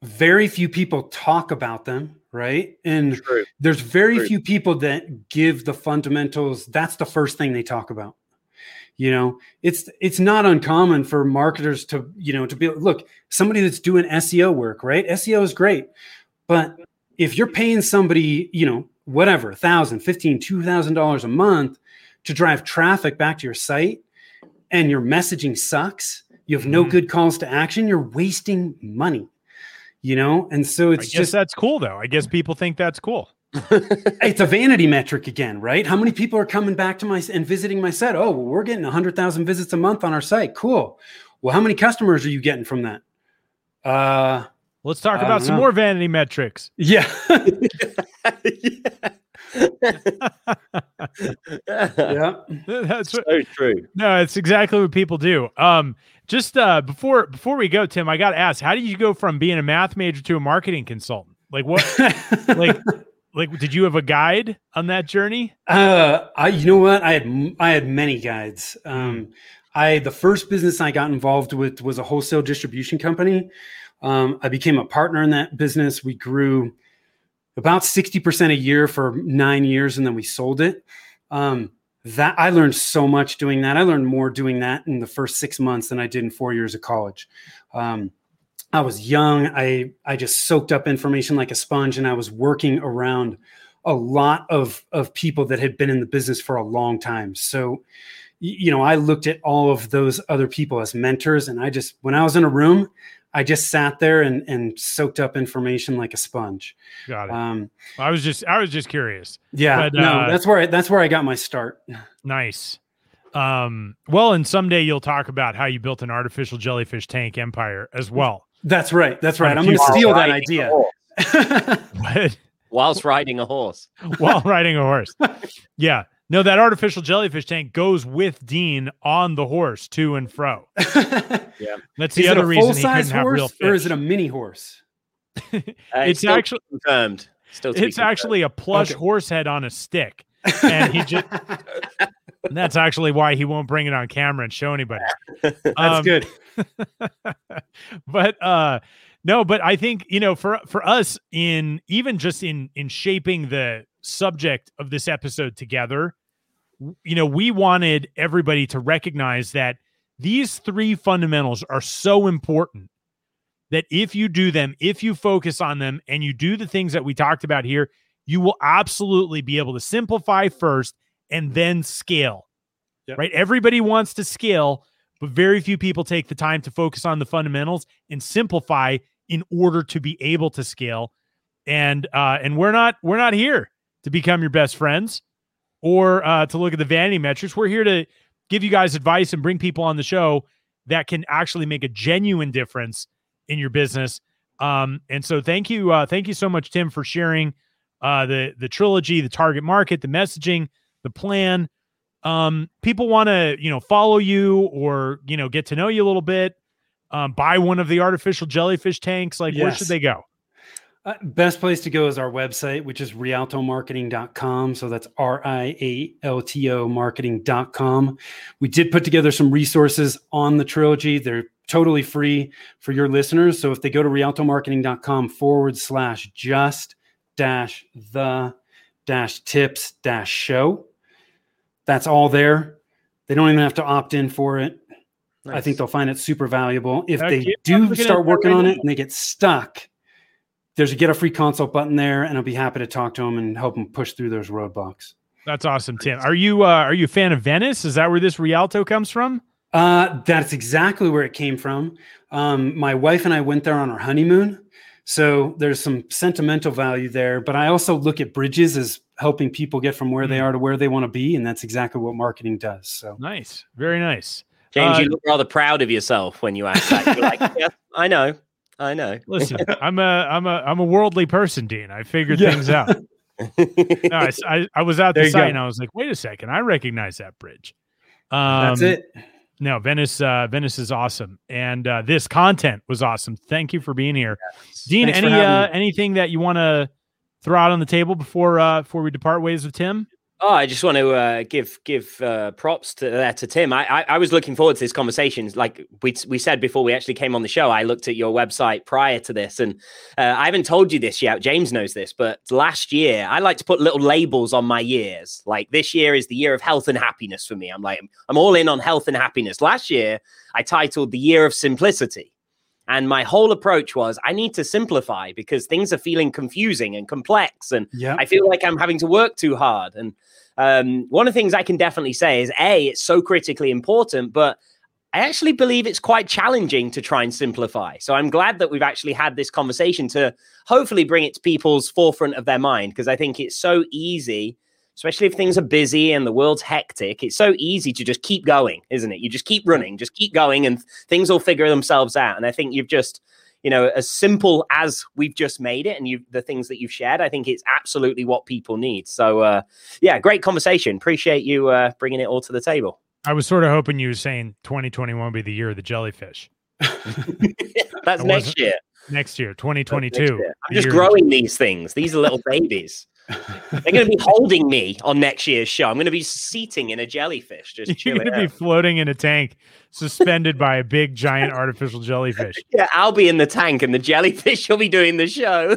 Very few people talk about them, right? And True. there's very True. few people that give the fundamentals. That's the first thing they talk about. You know, it's it's not uncommon for marketers to, you know, to be, look, somebody that's doing S E O work, right? S E O is great. But if you're paying somebody, you know, whatever, one thousand dollars, fifteen thousand dollars, two thousand dollars a month to drive traffic back to your site and your messaging sucks, you have no mm-hmm. good calls to action, you're wasting money. You know, and so it's I guess just that's cool, though. I guess people think that's cool. It's a vanity metric again, right? How many people are coming back to my and visiting my site? Oh, well, we're getting one hundred thousand visits a month on our site. Cool. Well, how many customers are you getting from that? Uh, Let's talk I about some know. more vanity metrics. Yeah. yeah. yeah. That's what, so true. No, it's exactly what people do. Um, just uh, before before we go, Tim, I got to ask, how did you go from being a math major to a marketing consultant? Like what? like like did you have a guide on that journey? Uh, I you know what? I had I had many guides. Um, I the first business I got involved with was a wholesale distribution company. Um, I became a partner in that business. We grew about sixty percent a year for nine years. And then we sold it. Um, that I learned so much doing that. I learned more doing that in the first six months than I did in four years of college. Um, I was young. I, I just soaked up information like a sponge, and I was working around a lot of, of people that had been in the business for a long time. So, you know, I looked at all of those other people as mentors, and I just, when I was in a room, I just sat there and, and soaked up information like a sponge. Got it. Um, I was just I was just curious. Yeah, but, no, uh, that's where I, that's where I got my start. Nice. Um, well, and someday you'll talk about how you built an artificial jellyfish tank empire as well. That's right. That's right. I'm going to steal that idea. What? Whilst riding a horse. While riding a horse. Yeah. No, that artificial jellyfish tank goes with Dean on the horse to and fro. yeah, that's the is other reason he couldn't have real fish. Or is it a mini horse? uh, it's still actually confirmed. Still it's confirmed. Actually a plush okay. horse head on a stick, and he just. And that's actually why he won't bring it on camera and show anybody. that's um, good. but uh, no, but I think you know for for us in even just in in shaping the subject of this episode together. You know, we wanted everybody to recognize that these three fundamentals are so important that if you do them, if you focus on them and you do the things that we talked about here, you will absolutely be able to simplify first and then scale, yep. right? Everybody wants to scale, but very few people take the time to focus on the fundamentals and simplify in order to be able to scale. And, uh, and we're not, we're not here to become your best friends or uh, to look at the vanity metrics. We're here to give you guys advice and bring people on the show that can actually make a genuine difference in your business. Um, and so thank you. Uh, thank you so much, Tim, for sharing uh, the, the trilogy, the target market, the messaging, the plan. Um, people want to, you know, follow you or, you know, get to know you a little bit, um, buy one of the artificial jellyfish tanks. Like yes. where should they go? Uh, best place to go is our website, which is rialto marketing dot com. So that's R I A L T O marketing dot com. We did put together some resources on the trilogy. They're totally free for your listeners. So if they go to rialto marketing dot com forward slash just dash the dash tips dash show, that's all there. They don't even have to opt in for it. Nice. I think they'll find it super valuable. If okay, they do start working on it and they get stuck, there's a get a free consult button there, and I'll be happy to talk to them and help them push through those roadblocks. That's awesome, Tim. Are you uh, are you a fan of Venice? Is that where this Rialto comes from? Uh, that's exactly where it came from. Um, my wife and I went there on our honeymoon, so there's some sentimental value there. But I also look at bridges as helping people get from where mm-hmm. they are to where they want to be, and that's exactly what marketing does. So nice, very nice. James, uh, you look rather proud of yourself when you ask that. You're like, yeah, I know, I know. Listen, I'm a, I'm a, I'm a worldly person, Dean. I figured yeah. things out. No, I, I, I was out there the site and I was like, wait a second, I recognize that bridge. Um, That's it. No, Venice, uh, Venice is awesome, and uh, this content was awesome. Thank you for being here, yes. Dean. Thanks any uh, anything that you want to throw out on the table before uh, before we depart ways with Tim? Oh, I just want to uh, give give uh, props to uh, to Tim. I, I I was looking forward to this conversation. Like we we said before we actually came on the show, I looked at your website prior to this, and uh, I haven't told you this yet. James knows this, but last year I like to put little labels on my years. Like this year is the year of health and happiness for me. I'm like I'm all in on health and happiness. Last year I titled the year of simplicity. And my whole approach was I need to simplify because things are feeling confusing and complex. And yeah. I feel like I'm having to work too hard. And um, one of the things I can definitely say is, A, it's so critically important, but I actually believe it's quite challenging to try and simplify. So I'm glad that we've actually had this conversation to hopefully bring it to people's forefront of their mind, because I think it's so easy, especially if things are busy and the world's hectic, it's so easy to just keep going, isn't it? You just keep running, just keep going, and things will figure themselves out. And I think you've just, you know, as simple as we've just made it and you the things that you've shared, I think it's absolutely what people need. So, uh, yeah, great conversation. Appreciate you uh, bringing it all to the table. I was sort of hoping you were saying twenty twenty-one would be the year of the jellyfish. That's next year. Next year, twenty twenty-two. Next year. I'm just growing of- these things. These are little babies. They're going to be holding me on next year's show. I'm going to be seating in a jellyfish. Just chilling. You're going to be floating in a tank, suspended by a big, giant artificial jellyfish. Yeah, I'll be in the tank, and the jellyfish will be doing the show.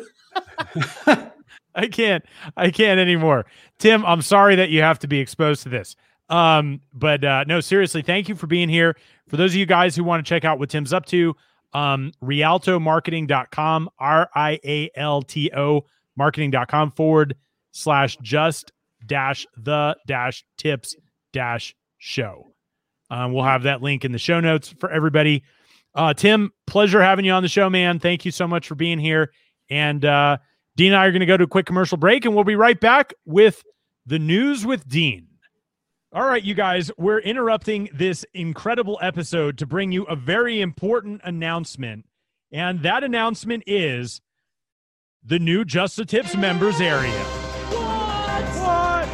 I can't. I can't anymore. Tim, I'm sorry that you have to be exposed to this. Um, but uh, no, seriously, thank you for being here. For those of you guys who want to check out what Tim's up to, um, rialto marketing dot com, R I A L T O, marketing dot com forward slash just dash the dash tips dash show. Um, we'll have that link in the show notes for everybody. Uh, Tim, pleasure having you on the show, man. Thank you so much for being here. And uh, Dean and I are going to go to a quick commercial break, and we'll be right back with the news with Dean. All right, you guys, we're interrupting this incredible episode to bring you a very important announcement. And that announcement is the new Just the Tips members area. What? What?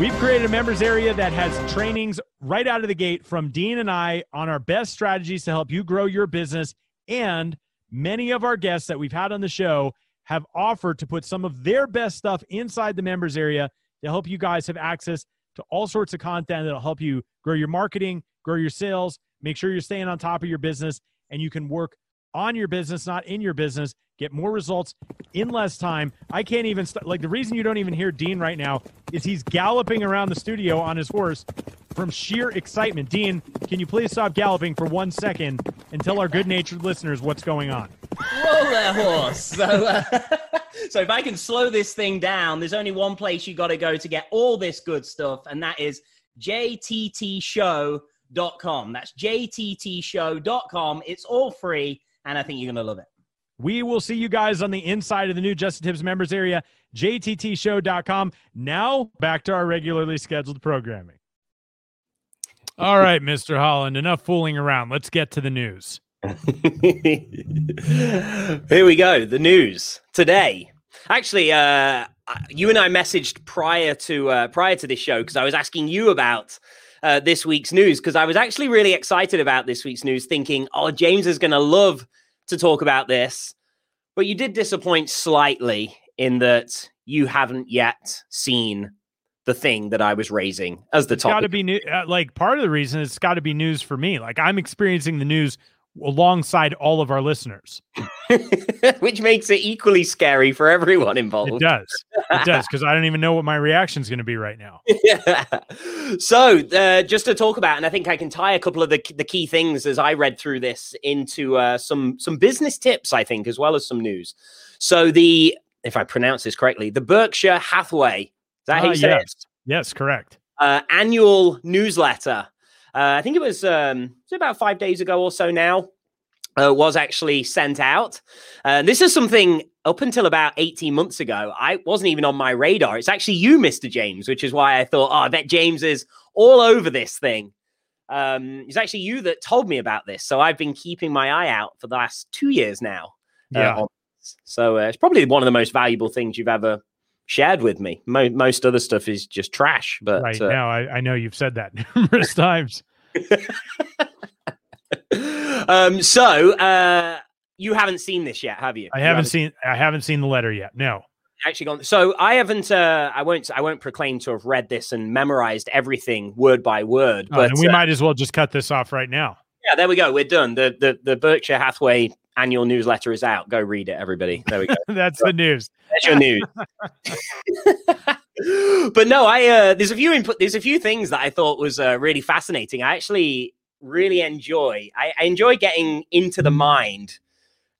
We've created a members area that has trainings right out of the gate from Dean and I on our best strategies to help you grow your business. And many of our guests that we've had on the show have offered to put some of their best stuff inside the members area to help you guys have access to all sorts of content that'll help you grow your marketing, grow your sales, make sure you're staying on top of your business, and you can work on your business, not in your business, get more results in less time. I can't even, st- like the reason you don't even hear Dean right now is he's galloping around the studio on his horse from sheer excitement. Dean, can you please stop galloping for one second and tell our good-natured listeners what's going on? Whoa there, horse. So, uh, so if I can slow this thing down, there's only one place you got to go to get all this good stuff, and that is j t t show dot com. That's j t t show dot com. It's all free. And I think you're going to love it. We will see you guys on the inside of the new Just the Tips members area, j t t show dot com. Now back to our regularly scheduled programming. All right, Mister Holland, enough fooling around. Let's get to the news. Here we go. The news today. Actually, uh, you and I messaged prior to uh, prior to this show because I was asking you about Uh, this week's news, because I was actually really excited about this week's news, thinking, oh, James is going to love to talk about this. But you did disappoint slightly in that you haven't yet seen the thing that I was raising as the it's topic. Got to be new. Uh, like part of the reason it's got to be news for me. Like I'm experiencing the news alongside all of our listeners. Which makes it equally scary for everyone involved. It does. It does, because I don't even know what my reaction is going to be right now. Yeah. So uh, just to talk about, and I think I can tie a couple of the, the key things as I read through this into uh, some some business tips, I think, as well as some news. So the, if I pronounce this correctly, the Berkshire Hathaway, is that how you uh, say yes. it? Yes, correct. Uh, annual newsletter. Uh, I think it was, um, it was about five days ago or so now, uh, was actually sent out. Uh, this is something up until about eighteen months ago, I wasn't even on my radar. It's actually you, Mister James, which is why I thought, oh, I bet James is all over this thing. Um, it's actually you that told me about this. So I've been keeping my eye out for the last two years now. Yeah. Uh, so uh, it's probably one of the most valuable things you've ever shared with me. Mo- most other stuff is just trash. But right uh, now, I, I know you've said that numerous times. um. So, uh, you haven't seen this yet, have you? I haven't, you haven't seen. I haven't seen the letter yet. No. Actually, gone. So I haven't. Uh, I won't. I won't proclaim to have read this and memorized everything word by word. But oh, and we uh, might as well just cut this off right now. Yeah. There we go. We're done. The the the Berkshire Hathaway annual newsletter is out. Go read it, everybody. There we go. That's the news. That's your news. But no, I uh, there's a few input. There's a few things that I thought was uh, really fascinating. I actually really enjoy. I, I enjoy getting into the mind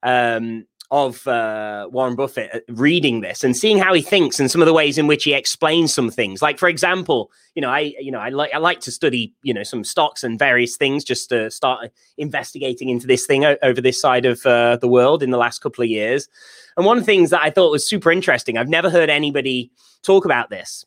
um, of uh, Warren Buffett, reading this and seeing how he thinks and some of the ways in which he explains some things. Like, for example, you know, I you know I like I like to study you know some stocks and various things just to start investigating into this thing o- over this side of uh, the world in the last couple of years. And one of the things that I thought was super interesting, I've never heard anybody talk about this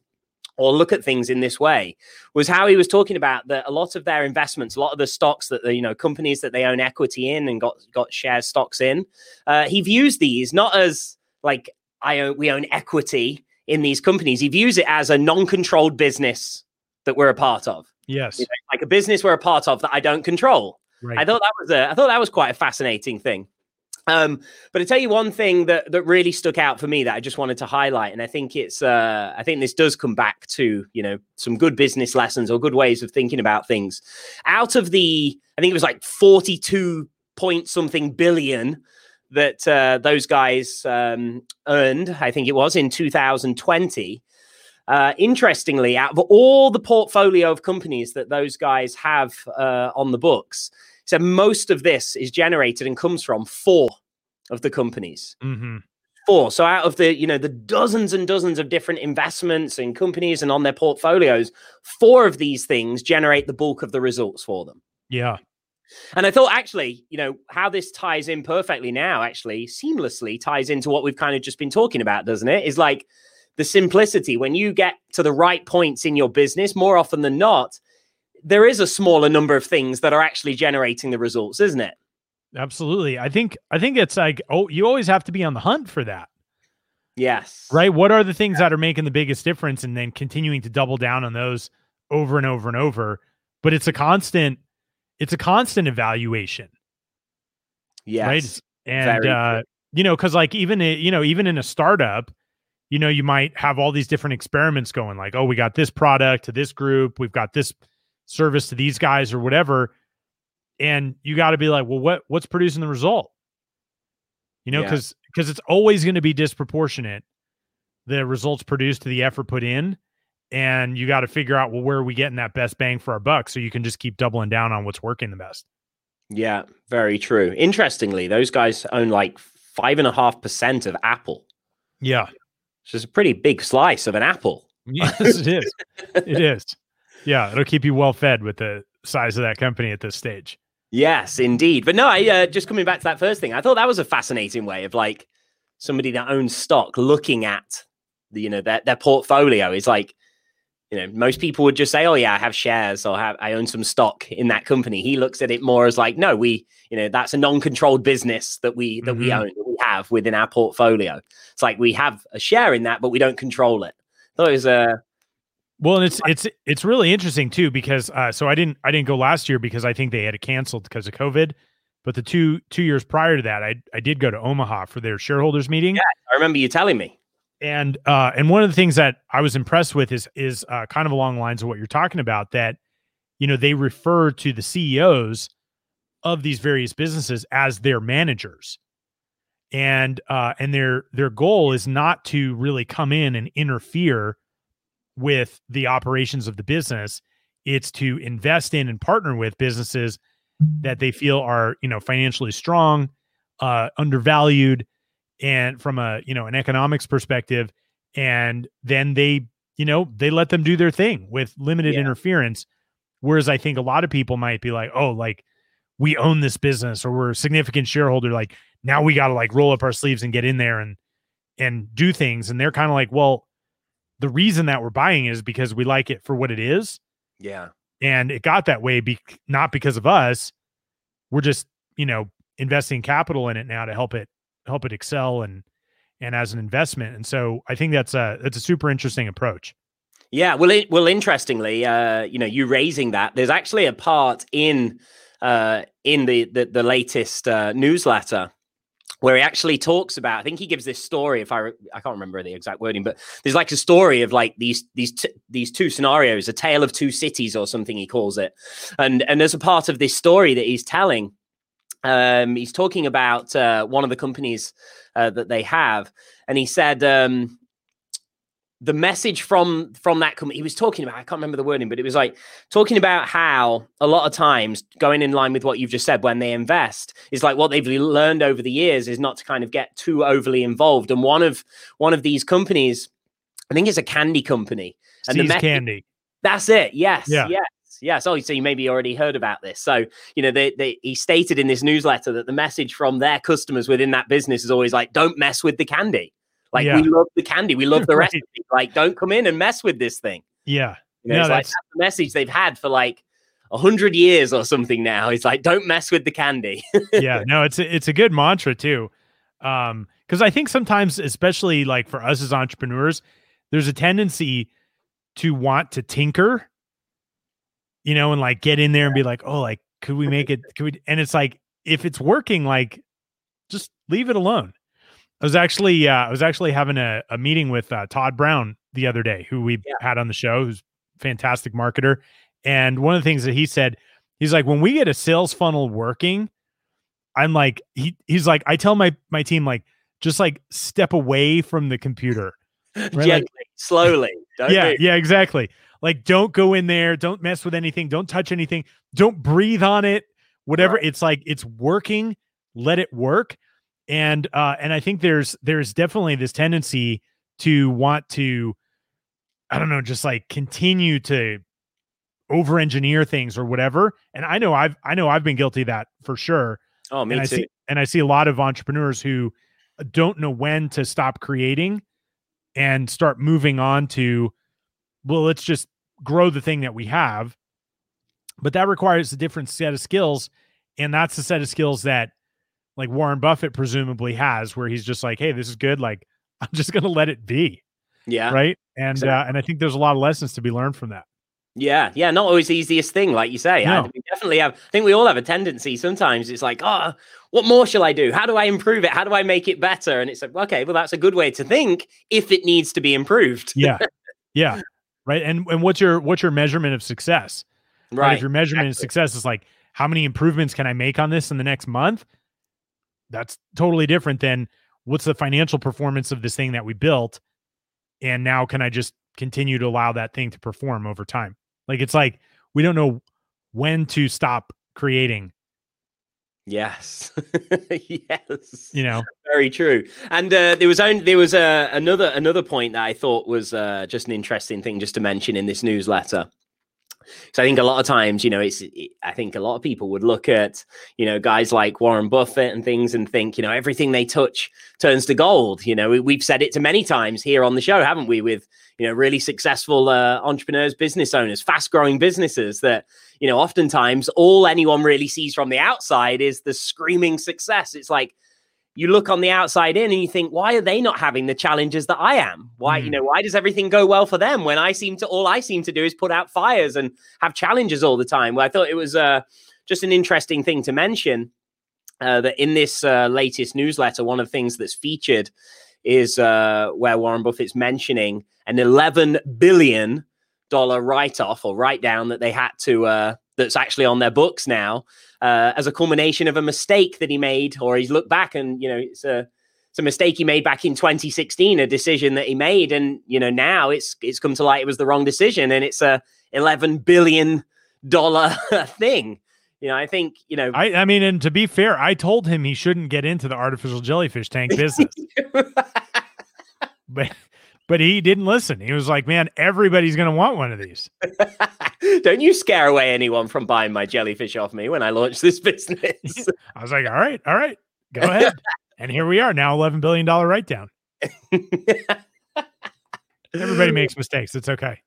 or look at things in this way, was how he was talking about that a lot of their investments, a lot of the stocks that the, you know, companies that they own equity in and got, got shares stocks in, uh, he views these not as like, I own, we own equity in these companies. He views it as a non-controlled business that we're a part of. Yes. You know, like a business we're a part of that I don't control. Right. I thought that was a, I thought that was quite a fascinating thing. Um, but I tell you one thing that, that really stuck out for me that I just wanted to highlight. And I think it's, uh, I think this does come back to, you know, some good business lessons or good ways of thinking about things. Out of the, I think it was like forty-two point something billion that, uh, those guys, um, earned, I think it was in two thousand twenty. Uh, interestingly, out of all the portfolio of companies that those guys have, uh, on the books, so most of this is generated and comes from four of the companies. Mm-hmm. Four. So out of the, you know, the dozens and dozens of different investments and companies and on their portfolios, four of these things generate the bulk of the results for them. Yeah. And I thought actually, you know, how this ties in perfectly now, actually seamlessly ties into what we've kind of just been talking about, doesn't it? Is like the simplicity. When you get to the right points in your business, more often than not, there is a smaller number of things that are actually generating the results, isn't it? Absolutely. I think, I think it's like, oh, you always have to be on the hunt for that. Yes. Right. What are the things yeah. that are making the biggest difference? And then continuing to double down on those over and over and over, but it's a constant, it's a constant evaluation. Yes. Right? And, uh, you know, cause like even, you know, even in a startup, you know, you might have all these different experiments going like, oh, we got this product to this group. We've got this service to these guys or whatever. And you got to be like, well, what, what's producing the result? You know, yeah. cause, cause it's always going to be disproportionate. The results produced to the effort put in, and you got to figure out, well, where are we getting that best bang for our buck? So you can just keep doubling down on what's working the best. Yeah. Very true. Interestingly, those guys own like five and a half percent of Apple. Yeah. Which is a pretty big slice of an apple. Yes, it is. It is. Yeah, it'll keep you well fed with the size of that company at this stage. Yes, indeed. But no, I uh, just coming back to that first thing, I thought that was a fascinating way of like somebody that owns stock looking at the, you know, their, their portfolio is like, you know, most people would just say, oh yeah, I have shares or have, I own some stock in that company. He looks at it more as like, no, we, you know, that's a non-controlled business that we, that mm-hmm. we own, that we have within our portfolio. It's like, we have a share in that, but we don't control it. I thought it was a, uh, Well, and it's it's it's really interesting too because uh, so I didn't I didn't go last year because I think they had it canceled because of COVID, but the two two years prior to that I I did go to Omaha for their shareholders meeting. Yeah, I remember you telling me. And uh, and one of the things that I was impressed with is is uh, kind of along the lines of what you're talking about, that you know they refer to the C E Os of these various businesses as their managers. And uh, and their their goal is not to really come in and interfere with the operations of the business. It's to invest in and partner with businesses that they feel are, you know, financially strong, uh, undervalued, and from a, you know, an economics perspective. And then they, you know, they let them do their thing with limited yeah. interference. Whereas I think a lot of people might be like, oh, like we own this business or we're a significant shareholder. Like now we got to like roll up our sleeves and get in there and, and do things. And they're kind of like, well, the reason that we're buying is because we like it for what it is. Yeah. And it got that way, be- not because of us. We're just, you know, investing capital in it now to help it, help it excel and, and as an investment. And so I think that's a, that's a super interesting approach. Yeah. Well, it, well, interestingly, uh, you know, you raising that, there's actually a part in, uh, in the, the, the latest uh, newsletter where he actually talks about, I think he gives this story, if I, re- I can't remember the exact wording, but there's like a story of like these, these, t- these two scenarios, a tale of two cities or something he calls it. And, and there's a part of this story that he's telling. Um, he's talking about, uh, one of the companies, uh, that they have. And he said, um, the message from, from that company, he was talking about, I can't remember the wording, but it was like talking about how a lot of times going in line with what you've just said, when they invest is like what they've learned over the years is not to kind of get too overly involved. And one of, one of these companies, I think it's a candy company. And See's the me- candy. That's it. Yes. Yeah. yeah. Yes. Oh, so you maybe already heard about this. So, you know, they, they, he stated in this newsletter that the message from their customers within that business is always like, don't mess with the candy. Like yeah. we love the candy. We love the right. recipe. Like, don't come in and mess with this thing. Yeah. You know, no, it's that's... Like, that's the message they've had for like a hundred years or something now. It's like, don't mess with the candy. yeah. No, it's a, it's a good mantra too. Um, cause I think sometimes, especially like for us as entrepreneurs, there's a tendency to want to tinker. You know, and like get in there and be like, oh, like, could we make it? Could we? And it's like, if it's working, like, just leave it alone. I was actually, uh, I was actually having a, a meeting with uh, Todd Brown the other day, who we yeah. had on the show, who's a fantastic marketer. And one of the things that he said, he's like, when we get a sales funnel working, I'm like, he, he's like, I tell my my team, like, just like step away from the computer, right? Gently, like, slowly. Don't yeah, move. yeah, exactly. Like, don't go in there. Don't mess with anything. Don't touch anything. Don't breathe on it. Whatever. Right. It's like, it's working. Let it work. And, uh, and I think there's, there's definitely this tendency to want to, I don't know, just like continue to over-engineer things or whatever. And I know I've, I know I've been guilty of that for sure. Oh, me and too. I see, and I see a lot of entrepreneurs who don't know when to stop creating and start moving on to, well, let's just grow the thing that we have. But that requires a different set of skills. And that's the set of skills that like Warren Buffett presumably has, where he's just like, hey, this is good. Like, I'm just going to let it be. Yeah. Right. And, exactly. uh, and I think there's a lot of lessons to be learned from that. Yeah. Yeah. Not always the easiest thing. Like you say, no. I, we definitely have, I think we all have a tendency. Sometimes it's like, oh, what more shall I do? How do I improve it? How do I make it better? And it's like, okay, well, that's a good way to think if it needs to be improved. Yeah. Yeah. Right. And and what's your what's your measurement of success? Right. Right. If your measurement exactly. of success is like, how many improvements can I make on this in the next month? That's totally different than what's the financial performance of this thing that we built. And now can I just continue to allow that thing to perform over time? Like, it's like, we don't know when to stop creating. Yes. yes. You know, very true. And uh, there was only, there was uh, another another point that I thought was uh, just an interesting thing just to mention in this newsletter. So I think a lot of times, you know, it's it, I think a lot of people would look at, you know, guys like Warren Buffett and things and think, you know, everything they touch turns to gold. You know, we, we've said it to many times here on the show, haven't we, with, you know, really successful uh, entrepreneurs, business owners, fast growing businesses that, you know, oftentimes all anyone really sees from the outside is the screaming success. It's like you look on the outside in and you think, why are they not having the challenges that I am? Why, mm. you know, why does everything go well for them when I seem to, all I seem to do is put out fires and have challenges all the time? Well, I thought it was uh, just an interesting thing to mention uh, that in this uh, latest newsletter, one of the things that's featured is uh, where Warren Buffett's mentioning an eleven billion dollars write-off or write-down that they had to, uh, that's actually on their books now uh, as a culmination of a mistake that he made, or he's looked back and, you know, it's a, it's a mistake he made back in twenty sixteen, a decision that he made. And, you know, now it's, it's come to light. It was the wrong decision. And it's a eleven billion dollars thing. You know, I think, you know, I, I mean, and to be fair, I told him he shouldn't get into the artificial jellyfish tank business, but, but he didn't listen. He was like, man, everybody's going to want one of these. Don't you scare away anyone from buying my jellyfish off me when I launched this business. I was like, all right, all right, go ahead. And here we are now, eleven billion dollars write down. Everybody makes mistakes. It's okay.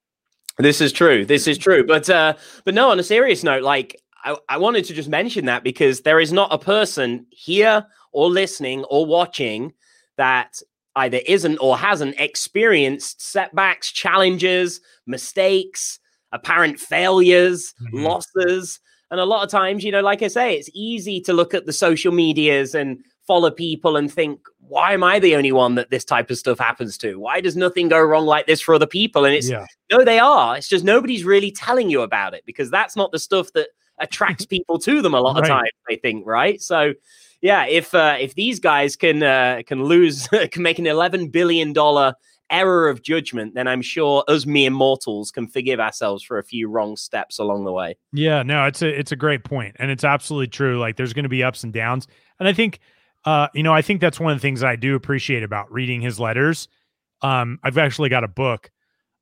This is true. This is true. But, uh, but no, on a serious note, like, I, I wanted to just mention that because there is not a person here or listening or watching that either isn't or hasn't experienced setbacks, challenges, mistakes, apparent failures, mm-hmm. losses. And a lot of times, you know, like I say, it's easy to look at the social medias and follow people and think, why am I the only one that this type of stuff happens to? Why does nothing go wrong like this for other people? And it's yeah. no, they are. It's just nobody's really telling you about it because that's not the stuff that attracts people to them a lot right. of times, I think, right? So, yeah, if uh, if these guys can uh, can lose, can make an eleven billion dollars error of judgment, then I'm sure us mere mortals can forgive ourselves for a few wrong steps along the way. Yeah, no, it's a, it's a great point. And it's absolutely true. Like, there's going to be ups and downs. And I think, uh, you know, I think that's one of the things I do appreciate about reading his letters. Um, I've actually got a book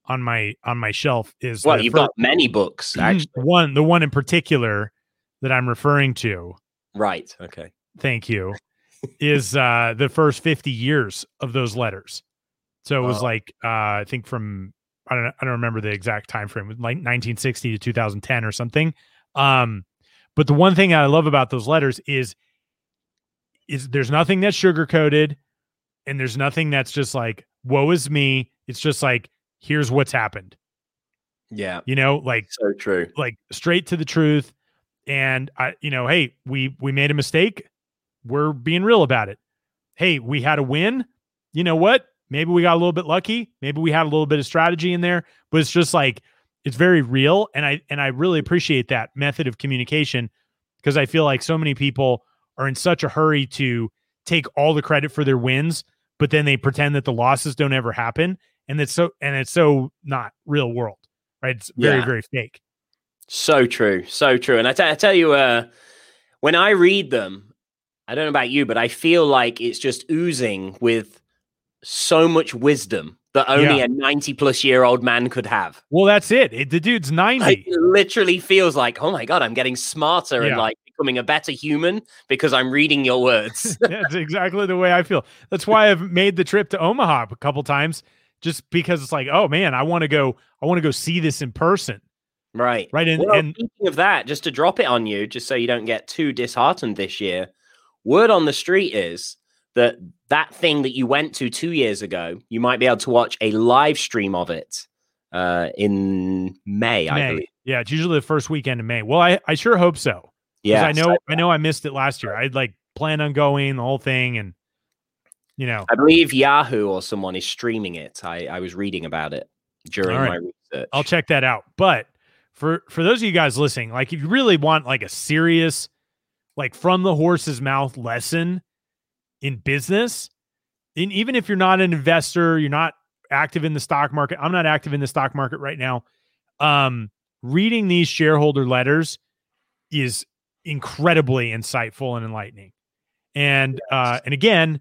on my on my shelf. Is well, you've first, got many books, actually. One, the one in particular that I'm referring to. Right. Okay. Thank you. is uh, the first fifty years of those letters. So it was oh. like uh, I think from I don't I don't remember the exact time frame, like nineteen sixty to two thousand ten or something. Um, but the one thing I love about those letters is is there's nothing that's sugar-coated, and there's nothing that's just like woe is me. It's just like, here's what's happened. Yeah, you know, like so true, like straight to the truth. And I, you know, hey, we we made a mistake. We're being real about it. Hey, we had a win. You know what? Maybe we got a little bit lucky. Maybe we had a little bit of strategy in there, but it's just like, it's very real. And I, and I really appreciate that method of communication because I feel like so many people are in such a hurry to take all the credit for their wins, but then they pretend that the losses don't ever happen. And it's so, and it's so not real world, right? It's very, yeah. very fake. So true. So true. And I, t- I tell you, uh, when I read them, I don't know about you, but I feel like it's just oozing with so much wisdom that only yeah. a ninety plus year old man could have. Well, that's it. it the dude's ninety. Like, it literally feels like, oh my God, I'm getting smarter yeah. and like becoming a better human because I'm reading your words. That's exactly the way I feel. That's why I've made the trip to Omaha a couple times, just because it's like, oh man, I want to go, I want to go see this in person. Right. Right. And, well, and speaking of that, just to drop it on you, just so you don't get too disheartened this year, word on the street is that that thing that you went to two years ago, you might be able to watch a live stream of it uh, in May, May, I believe. Yeah, it's usually the first weekend of May. Well, I, I sure hope so. Yeah, I know. I, I know I missed it last year. I'd like planned on going the whole thing, and you know, I believe Yahoo or someone is streaming it. I, I was reading about it during right. my research. I'll check that out. But for for those of you guys listening, like if you really want like a serious, like from the horse's mouth lesson in business, and even if you're not an investor, you're not active in the stock market. I'm not active in the stock market right now. Um, reading these shareholder letters is incredibly insightful and enlightening. And uh, and again,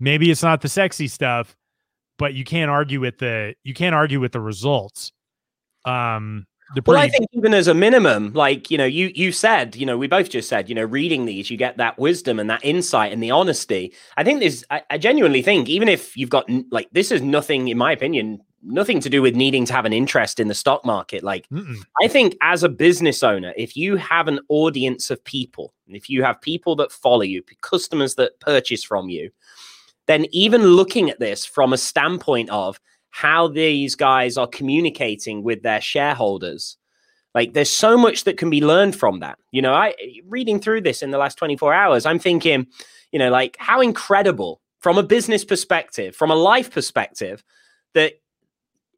maybe it's not the sexy stuff, but you can't argue with the you can't argue with the results. Um, Pretty- well, I think even as a minimum, like, you know, you you said, you know, we both just said, you know, reading these, you get that wisdom and that insight and the honesty. I think there's, I, I genuinely think, even if you've got, like, this is nothing, in my opinion, nothing to do with needing to have an interest in the stock market. Like, Mm-mm. I think as a business owner, if you have an audience of people, and if you have people that follow you, customers that purchase from you, then even looking at this from a standpoint of how these guys are communicating with their shareholders. Like, there's so much that can be learned from that. You know, I reading through this in the last twenty-four hours, I'm thinking, you know, like how incredible from a business perspective, from a life perspective, that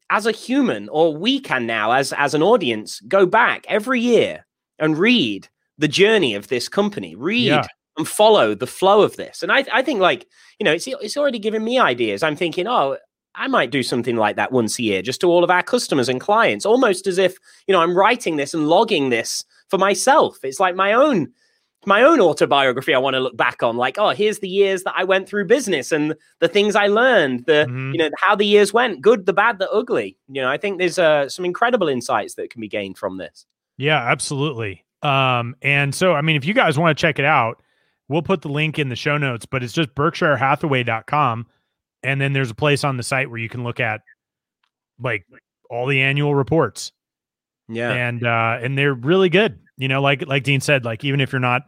as a human, or we can now as, as an audience, go back every year and read the journey of this company, read yeah. and follow the flow of this. And I, I think like, you know, it's, it's already given me ideas. I'm thinking, oh, I might do something like that once a year, just to all of our customers and clients, almost as if, you know, I'm writing this and logging this for myself. It's like my own, my own autobiography I want to look back on, like, oh, here's the years that I went through business and the things I learned, the, mm-hmm. you know, how the years went, good, the bad, the ugly. You know, I think there's uh, some incredible insights that can be gained from this. Yeah, absolutely. Um, and so, I mean, if you guys want to check it out, we'll put the link in the show notes, but it's just berkshire hathaway dot com. And then there's a place on the site where you can look at like all the annual reports. Yeah. And, uh, and they're really good. You know, like, like Dean said, like, even if you're not,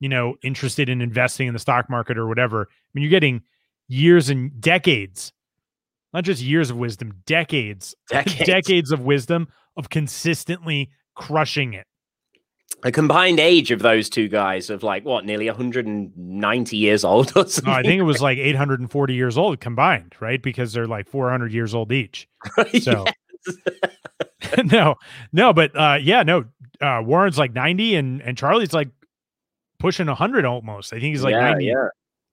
you know, interested in investing in the stock market or whatever, I mean, you're getting years and decades, not just years of wisdom, decades, decades, decades of wisdom of consistently crushing it. A combined age of those two guys of like, what, nearly one hundred ninety years old or something? No, I think it was like eight hundred forty years old combined, right? Because they're like four hundred years old each. So no, no, but uh, yeah, no, uh, Warren's like ninety and, and Charlie's like pushing one hundred almost. I think he's like yeah, ninety, yeah.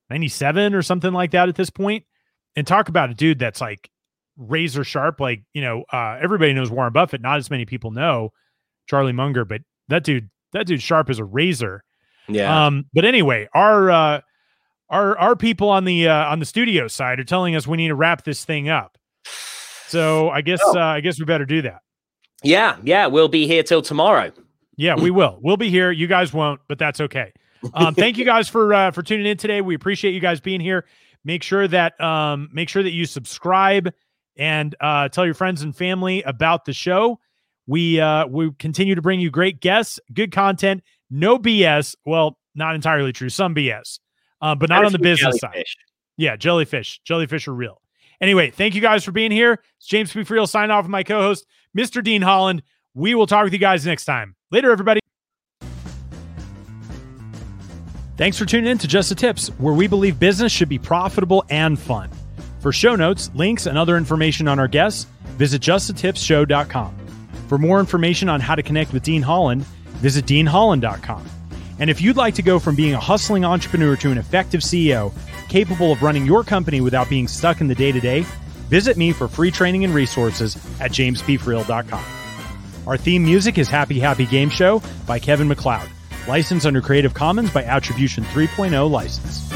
ninety-seven or something like that at this point. And talk about a dude that's like razor sharp. Like, you know, uh, everybody knows Warren Buffett. Not as many people know Charlie Munger, but that dude, that dude sharp as a razor. Yeah. Um, but anyway, our, uh, our, our people on the, uh, on the studio side are telling us we need to wrap this thing up. So I guess, oh. uh, I guess we better do that. Yeah. Yeah. We'll be here till tomorrow. Yeah, we will. We'll be here. You guys won't, but that's okay. Um, thank you guys for, uh, for tuning in today. We appreciate you guys being here. Make sure that, um, make sure that you subscribe and, uh, tell your friends and family about the show. We uh, we continue to bring you great guests, good content, no B S. Well, not entirely true, some B S, uh, but not on the business side. Yeah, jellyfish. Jellyfish are real. Anyway, thank you guys for being here. It's James P. Friel signing off with my co-host, Mister Dean Holland. We will talk with you guys next time. Later, everybody. Thanks for tuning in to Just the Tips, where we believe business should be profitable and fun. For show notes, links, and other information on our guests, visit just the tips show dot com. For more information on how to connect with Dean Holland, visit dean holland dot com. And if you'd like to go from being a hustling entrepreneur to an effective C E O capable of running your company without being stuck in the day-to-day, visit me for free training and resources at james p friel dot com. Our theme music is Happy Happy Game Show by Kevin MacLeod, licensed under Creative Commons by Attribution three point oh license.